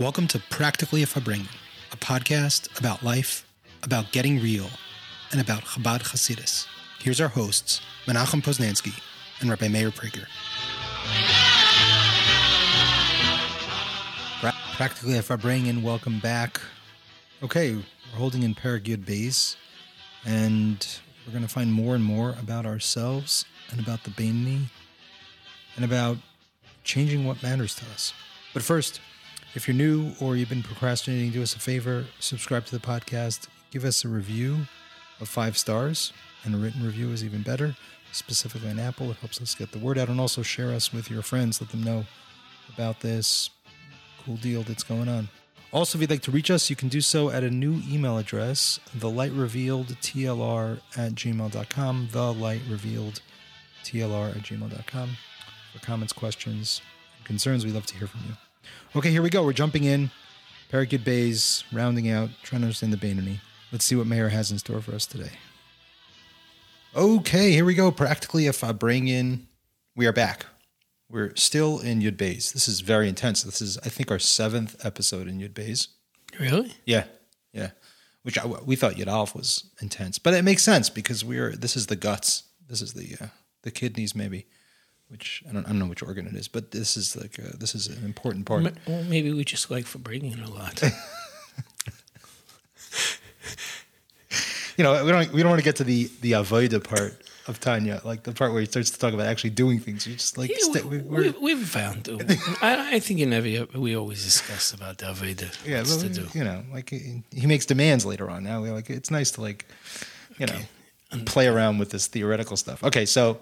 Welcome to Practically a Fabringen, a podcast about life, about getting real, and about Chabad Chassidus. Here's our hosts, Menachem Posnansky and Rabbi Meir Prager. Practically a Fabringen, welcome back. Okay, we're holding in Paragud Base, and we're going to find more and more about ourselves and about the Beinoni and about changing what matters to us. But first, if you're new or you've been procrastinating, do us a favor, subscribe to the podcast, give us a review of 5 stars, and a written review is even better, specifically on Apple. It helps us get the word out, and also share us with your friends. Let them know about this cool deal that's going on. Also, if you'd like to reach us, you can do so at a new email address, thelightrevealedtlr@gmail.com, thelightrevealedtlr@gmail.com. For comments, questions, and concerns, we'd love to hear from you. Okay, here we go. We're jumping in. Paragud Bays, rounding out, trying to understand the Beinoni. Let's see what Meir has in store for us today. Okay, here we go. Practically a Fabringen. We are back. We're still in Yud Bays. This is very intense. This is, I think, our 7th episode in Yud Bays. Really? Yeah. Which we thought Yud Aleph was intense, but it makes sense because this is the guts. This is the kidneys, maybe. Which I don't know which organ it is, but this is this is an important part. Well, maybe we just like Fabringen it a lot. We don't want to get to the avoda part of Tanya, like the part where he starts to talk about actually doing things. You just like we've found. I think in we always discuss about the avoda. Yeah, well, to do. Like he makes demands later on. Now we're like it's nice to play around with this theoretical stuff. Okay, so.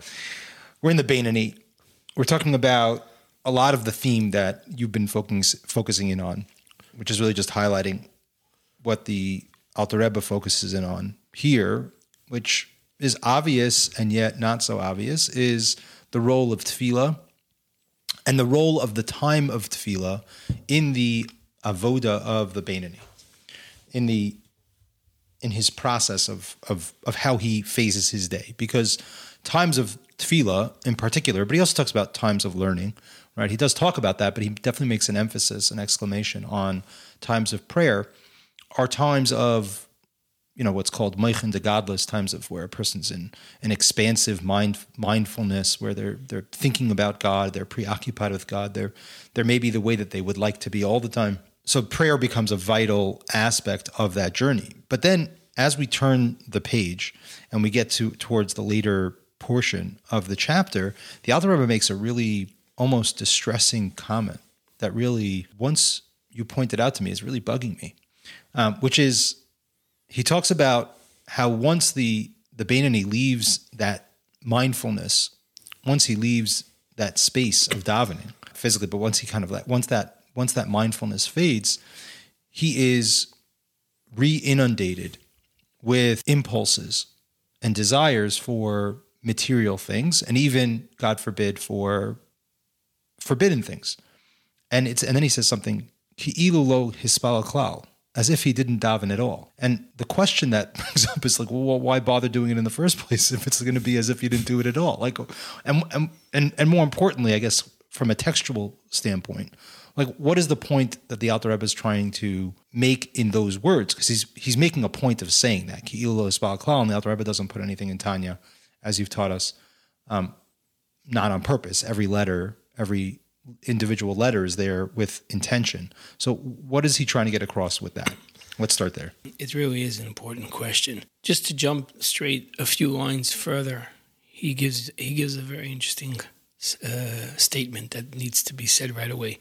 We're in the Beinoni. We're talking about a lot of the theme that you've been focusing in on, which is really just highlighting what the Alter Rebbe focuses in on here, which is obvious and yet not so obvious, is the role of tefillah and the role of the time of tefillah in the avoda of the Beinoni, in his process of how he phases his day, because times of tefillah in particular, but he also talks about times of learning, right? He does talk about that, but he definitely makes an emphasis, an exclamation on times of prayer are times of, what's called meichen de gadlus, times of where a person's in an expansive mindfulness, where they're thinking about God, they're preoccupied with God, they're maybe the way that they would like to be all the time. So prayer becomes a vital aspect of that journey. But then as we turn the page and we get towards the later portion of the chapter, the Alter Rebbe makes a really almost distressing comment that really, once you pointed out to me, is really bugging me, which is he talks about how once the Beinoni leaves that mindfulness, once he leaves that space of davening physically, but once he once that mindfulness fades, he is re-inundated with impulses and desires for material things, and even, God forbid, for forbidden things. And then he says something, ki'ilu lo hispala klal, as if he didn't daven at all. And the question that brings up is like, well, why bother doing it in the first place if it's going to be as if you didn't do it at all? Like, and more importantly, I guess, from a textual standpoint, like, what is the point that the Alter Rebbe is trying to make in those words? Because he's making a point of saying that, ki'ilu lo hispala klal, and the Alter Rebbe doesn't put anything in Tanya, as you've taught us, not on purpose. Every letter, every individual letter is there with intention. So what is he trying to get across with that? Let's start there. It really is an important question. Just to jump straight a few lines further, he gives a very interesting statement that needs to be said right away.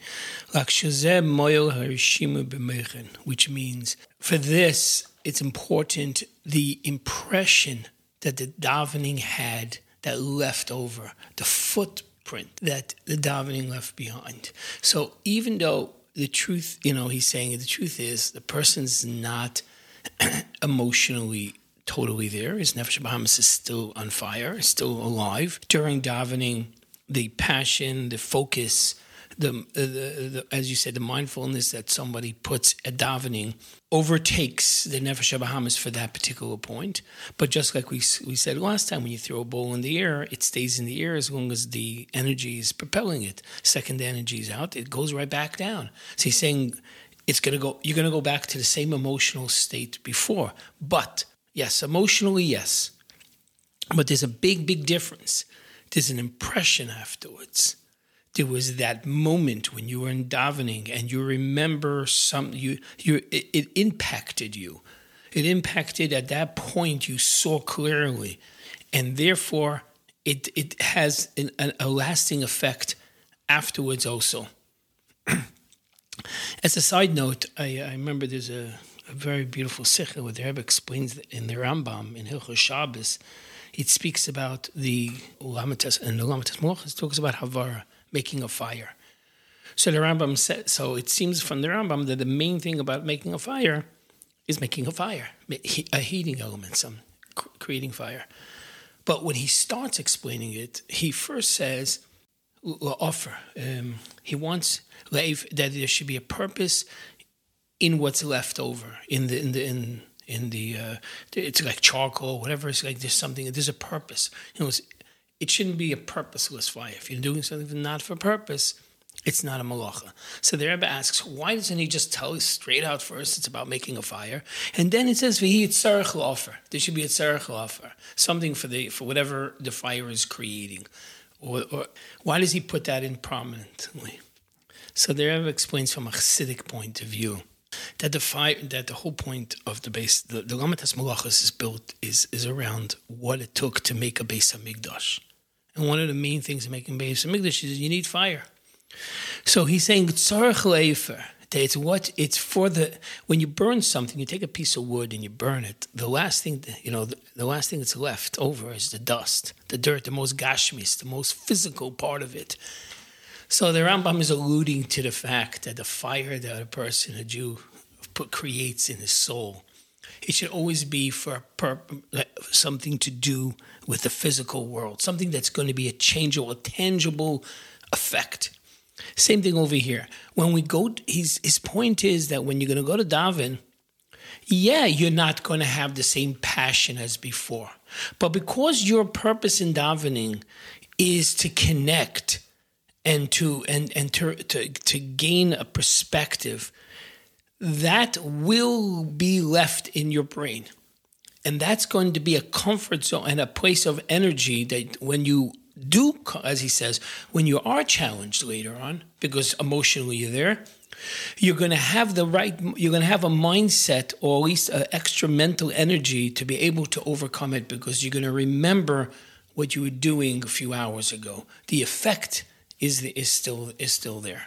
Which means, for this, it's important, the impression that the davening had that left over, the footprint that the davening left behind. So even though the truth, he's saying the truth is the person's not emotionally totally there. His Nefesh Habehamis is still on fire, still alive. During davening, the passion, the focus the as you said, the mindfulness that somebody puts at davening overtakes the Nefesh Habehamis for that particular point. But just like we said last time, when you throw a ball in the air, it stays in the air as long as the energy is propelling it. Second the energy is out, it goes right back down. So he's saying it's gonna go. You're gonna go back to the same emotional state before. But yes, emotionally yes, but there's a big difference. There's an impression afterwards. There was that moment when you were in davening and you remember something. It impacted you. It impacted at that point. You saw clearly, and therefore it has a lasting effect afterwards also. As a side note, I remember there's a very beautiful sikha where the Rebbe explains in the Rambam in Hilchos Shabbos. It speaks about the Ulamitas, and the Ulamitas Malachas talks about Havara, making a fire. So the Rambam says, so it seems from the Rambam that the main thing about making a fire is making a fire, a heating element, some creating fire. But when he starts explaining it, he first says, La'offer. He wants that there should be a purpose in what's left over, in the it's like charcoal, whatever. It's like there's something. There's a purpose. You know, it shouldn't be a purposeless fire. If you're doing something not for purpose, it's not a malacha. So the Rebbe asks, why doesn't he just tell us straight out first? It's about making a fire, and then it says v'hi tzarich l'ofer. There should be a tzarich l'ofer, something for whatever the fire is creating. Or why does he put that in prominently? So the Rebbe explains from a Hasidic point of view that the whole point of the base, the Lamitas Malachas is built is around what it took to make a Baysamiddish. And one of the main things in making Baysamiddish is you need fire. So he's saying tzarich leifer. It's for the, when you burn something, you take a piece of wood and you burn it. The last thing, the last thing that's left over is the dust, the dirt, the most gashmis, the most physical part of it. So the Rambam is alluding to the fact that the fire that a Jew, creates in his soul, it should always be for something to do with the physical world, something that's going to be a changeable, a tangible effect. Same thing over here. When we go, his point is that when you're going to go to daven, yeah, you're not going to have the same passion as before. But because your purpose in davening is to connect and to gain a perspective, that will be left in your brain. And that's going to be a comfort zone and a place of energy that when you do, as he says, when you are challenged later on, because emotionally you're there, you're going to have you're going to have a mindset or at least an extra mental energy to be able to overcome it, because you're going to remember what you were doing a few hours ago. The effect is still there.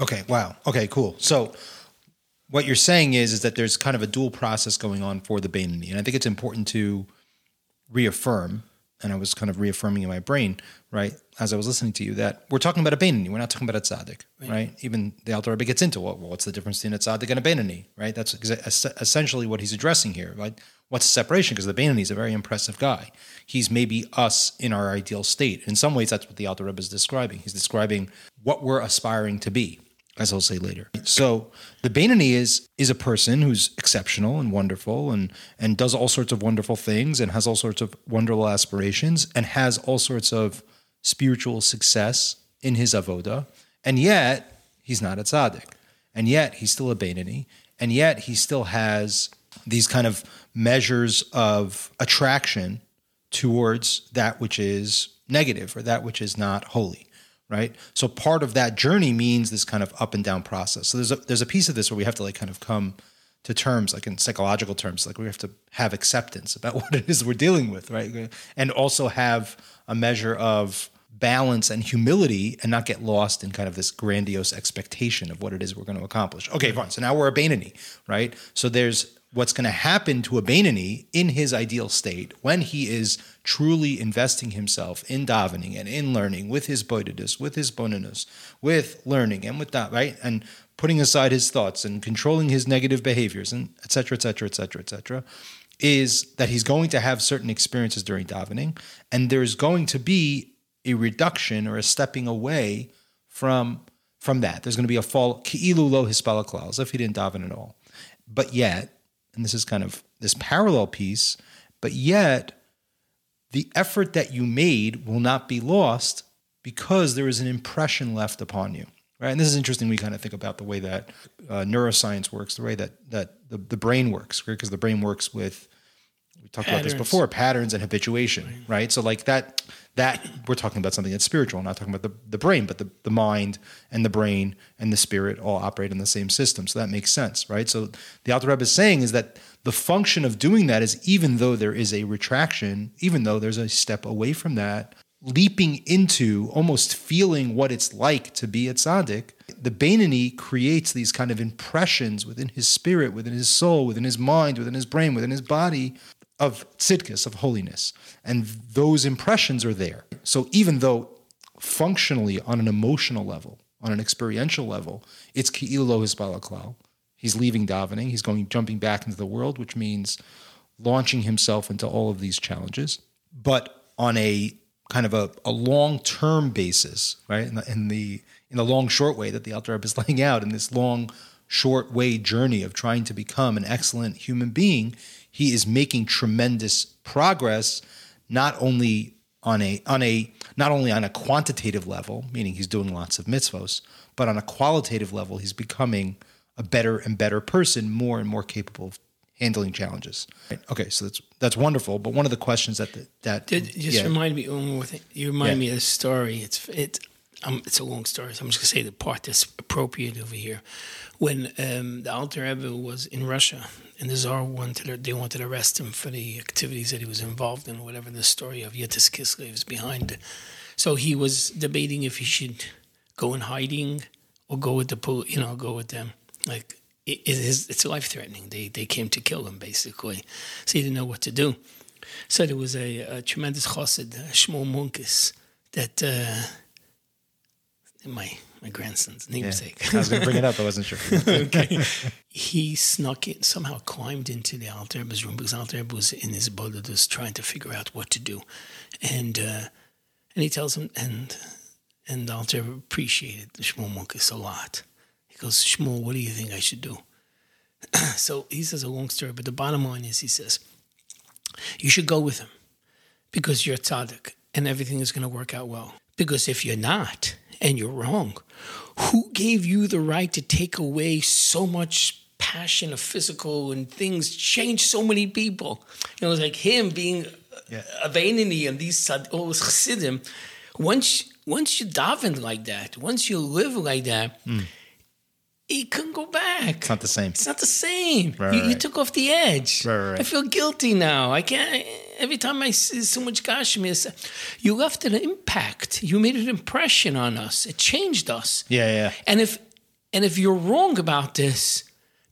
Okay, wow. Okay, cool. So what you're saying is that there's kind of a dual process going on for the Beinoni. And I think it's important to reaffirm, and I was kind of reaffirming in my brain, right, as I was listening to you, that we're talking about a Beinoni. We're not talking about a Tzaddik, right? Even the Alter Rebbe gets into, what's the difference between a Tzaddik and a Beinoni, right? That's essentially what he's addressing here, right? What's the separation? Because the Beinoni is a very impressive guy. He's maybe us in our ideal state. In some ways, that's what the Alter Rebbe is describing. He's describing what we're aspiring to be, as I'll say later. So the Beinoni is a person who's exceptional and wonderful and does all sorts of wonderful things and has all sorts of wonderful aspirations and has all sorts of spiritual success in his avoda. And yet, he's not a tzaddik. And yet, he's still a Beinoni. And yet, he still has these kind of measures of attraction towards that which is negative or that which is not holy, right? So part of that journey means this kind of up and down process. So there's a piece of this where we have to like kind of come to terms, like in psychological terms, like we have to have acceptance about what it is we're dealing with, right? And also have a measure of balance and humility and not get lost in kind of this grandiose expectation of what it is we're going to accomplish. Okay, fine. So now we're a Beinoni, right? So there's what's going to happen to a Beinoni in his ideal state when he is truly investing himself in davening and in learning with his boididus, with his boninus, with learning and with that, right? And putting aside his thoughts and controlling his negative behaviors and et cetera, et cetera, et cetera, et cetera, is that he's going to have certain experiences during davening, and there's going to be a reduction or a stepping away from from that. There's going to be a fall, ki'ilu lo hispala klal, as if he didn't daven at all. But yet, and this is kind of this parallel piece, but yet the effort that you made will not be lost because there is an impression left upon you. Right? And this is interesting. We kind of think about the way that neuroscience works, the way that the brain works, right? Because the brain works with, we talked patterns. About this before, patterns and habituation, right? So like that we're talking about something that's spiritual, not talking about the brain, but the mind and the brain and the spirit all operate in the same system. So that makes sense, right? So the Alter Rebbe is saying is that the function of doing that is even though there is a retraction, even though there's a step away from that, leaping into, almost feeling what it's like to be a tzaddik, the Beinoni creates these kind of impressions within his spirit, within his soul, within his mind, within his brain, within his body, of tzidkus, of holiness. And those impressions are there. So even though functionally, on an emotional level, on an experiential level, it's ki'ilu his balaklal. He's leaving davening. He's going, jumping back into the world, which means launching himself into all of these challenges. But on a kind of a long-term basis, right? In the long, short way that the Alter Rebbe is laying out in this long, short way journey of trying to become an excellent human being, he is making tremendous progress, not only on a quantitative level, meaning he's doing lots of mitzvos, but on a qualitative level, he's becoming a better and better person, more and more capable of handling challenges. Right. Okay, so that's wonderful. But one of the questions remind me one more thing. You remind me of a story. It's a long story, so I'm just gonna say the part that's appropriate over here. When the Alter Rebbe was in Russia, and the Tsar wanted to arrest him for the activities that he was involved in, whatever the story of Yetzis Kislev is behind. So he was debating if he should go in hiding or go with them. Like, it's life-threatening. They came to kill him, basically. So he didn't know what to do. So there was a tremendous chassid, Shmuel Munkes, that my grandson's namesake. Yeah. I was going to bring it up. I wasn't sure. Okay. He snuck in, somehow climbed into the Alter Rebbe's room, because Alter Rebbe was in his bodegas trying to figure out what to do. And he tells him, and the Alter Rebbe appreciated Shmuel Munkes a lot. Goes, Shmuel, what do you think I should do? So he says a long story, but the bottom line is, he says, you should go with him because you're tzaddik and everything is going to work out well. Because if you're not and you're wrong, who gave you the right to take away so much passion of physical and things, change so many people? You know, it's like him being a Beinoni and these chassidim. Once you daven like that, once you live like that, he couldn't go back. It's not the same. Right, you took off the edge. Right. I feel guilty now. I can't. Every time I see so much gashmis, you left an impact. You made an impression on us. It changed us. Yeah. And if you're wrong about this,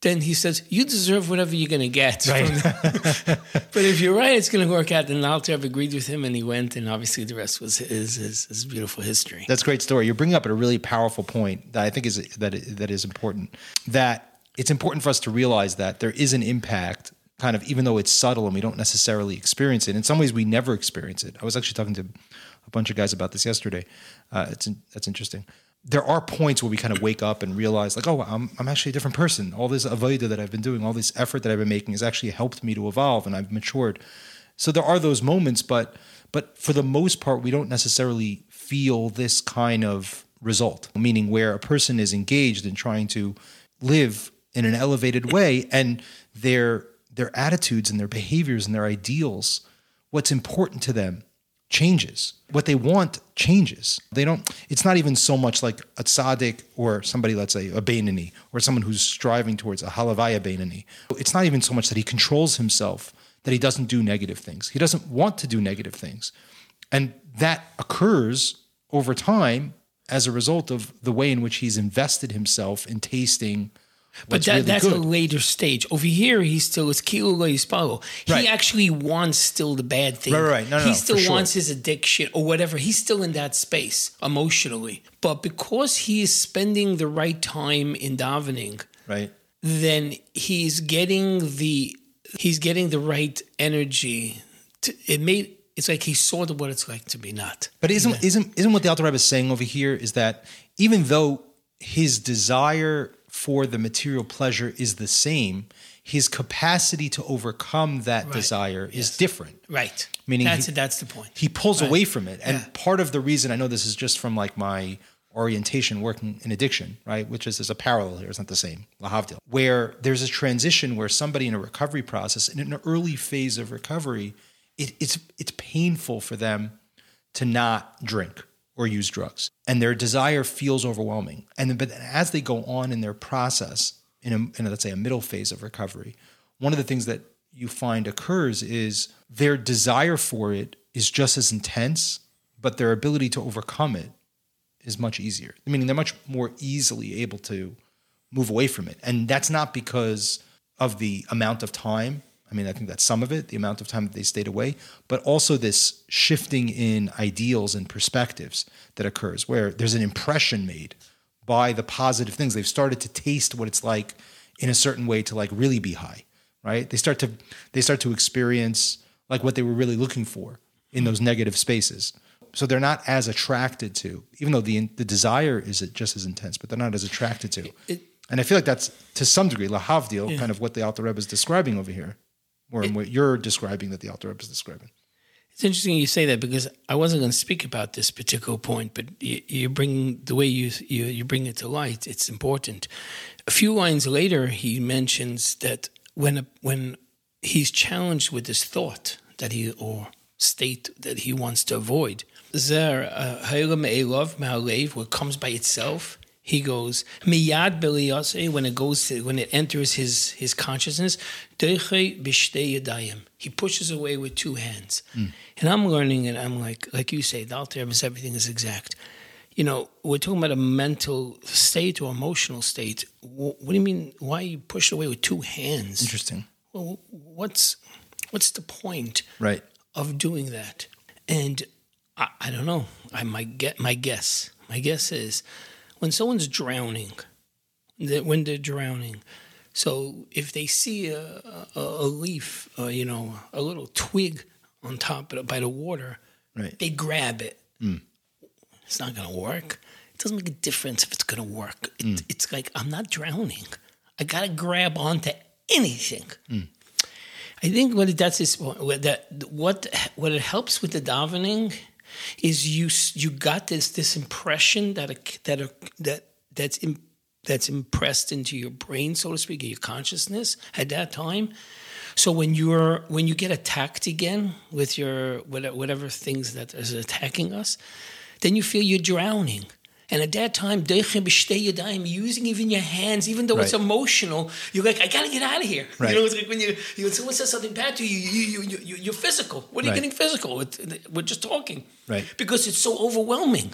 then he says you deserve whatever you're going to get. Right. But if you're right, it's going to work out. And Alter Rebbe agreed with him, and he went. And obviously, the rest was his beautiful history. That's a great story. You're bringing up a really powerful point that I think is important. That it's important for us to realize that there is an impact, kind of, even though it's subtle and we don't necessarily experience it. In some ways, we never experience it. I was actually talking to a bunch of guys about this yesterday. That's interesting. There are points where we kind of wake up and realize, like, oh, I'm actually a different person. All this avodah that I've been doing, all this effort that I've been making has actually helped me to evolve, and I've matured. So there are those moments, but for the most part, we don't necessarily feel this kind of result, meaning where a person is engaged in trying to live in an elevated way, and their attitudes and their behaviors and their ideals, what's important to them, changes. What they want changes. It's not even so much like a tzaddik or somebody, let's say, a Beinoni, or someone who's striving towards a halavaya Beinoni. It's not even so much that he controls himself, that he doesn't do negative things. He doesn't want to do negative things. And that occurs over time as a result of the way in which he's invested himself in tasting. But that's a later stage. Over here, he still is kilo yispalo. He actually wants still the bad thing. Right. No, he still wants his addiction or whatever. He's still in that space emotionally. But because he is spending the right time in davening, right, then he's getting the right energy. It's like he saw what it's like to be not. But isn't what the Alter Rebbe is saying over here is that even though his desire for the material pleasure is the same, his capacity to overcome that desire is different. Right. Meaning that's the point. He pulls away from it. And part of the reason, I know this is just from like my orientation working in addiction, right? Which is, there's a parallel here. It's not the same, lahavdil, where there's a transition where somebody in a recovery process, in an early phase of recovery, it's painful for them to not drink or use drugs. And their desire feels overwhelming. And but as they go on in their process, in a, let's say, a middle phase of recovery, one of the things that you find occurs is their desire for it is just as intense, but their ability to overcome it is much easier. Meaning they're much more easily able to move away from it. And that's not because of the amount of time. I mean, I think that's some of it, the amount of time that they stayed away, but also this shifting in ideals and perspectives that occurs, where there's an impression made by the positive things. They've started to taste what it's like in a certain way to like really be high, right? They start to experience like what they were really looking for in those negative spaces. So they're not as attracted to, even though the desire is just as intense, but they're not as attracted to. And I feel like that's, to some degree, lahavdil, kind of what the Alter Rebbe is describing over here. Or in what you're describing that the Alter Rebbe is describing. It's interesting you say that, because I wasn't going to speak about this particular point, but you bring the way you bring it to light. It's important. A few lines later, he mentions that when he's challenged with this thought that state that he wants to avoid, zer ha'elam e'elav ma'alev, what comes by itself. He goes miyad beliyase, when it enters his consciousness. Deche b'shtei yadayim. He pushes away with two hands. And I'm learning, and I'm like you say, the Alter Rebbe says everything is exact. You know, we're talking about a mental state or emotional state. What do you mean? Why you push away with two hands? Interesting. Well, what's the point of doing that? And I don't know. I might get my guess. My guess is, when someone's drowning, so if they see a leaf, a little twig on top by the water, they grab it. It's not going to work. It doesn't make a difference if it's going to work. It's like, I'm not drowning. I got to grab onto anything. I think what it helps with the davening is you got this impression that's impressed into your brain, so to speak, your consciousness at that time. So when you get attacked again with your whatever things that is attacking us, then you feel you're drowning. And at that time, using even your hands, even though it's emotional, you're like, I gotta get out of here. Right. You know, it's like when someone says something bad to you, you're physical. What are you getting physical? We're just talking, because it's so overwhelming.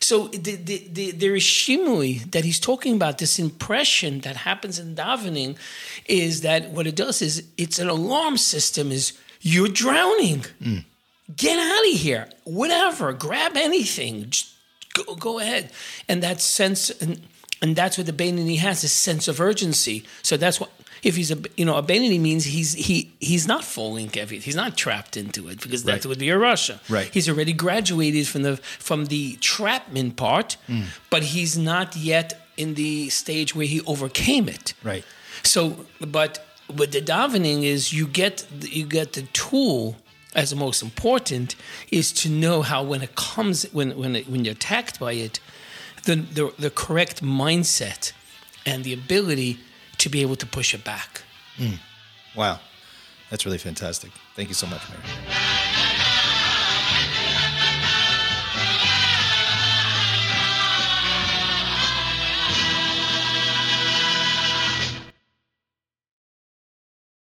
So there is shimui that he's talking about. This impression that happens in davening is that what it does is it's an alarm system. Is you're drowning. Get out of here. Whatever. Grab anything. Just Go ahead. And that sense, and that's what the Beinoni has, this sense of urgency. So that's what, if he's a Beinoni means he's not falling, he's not trapped into it, because that would be a Russia. Right. He's already graduated from the trapment part, but he's not yet in the stage where he overcame it. Right. So, but the davening is you get the tool. As the most important is to know how, when it comes, when you're attacked by it, the correct mindset and the ability to be able to push it back. Wow, that's really fantastic. Thank you so much, Mary.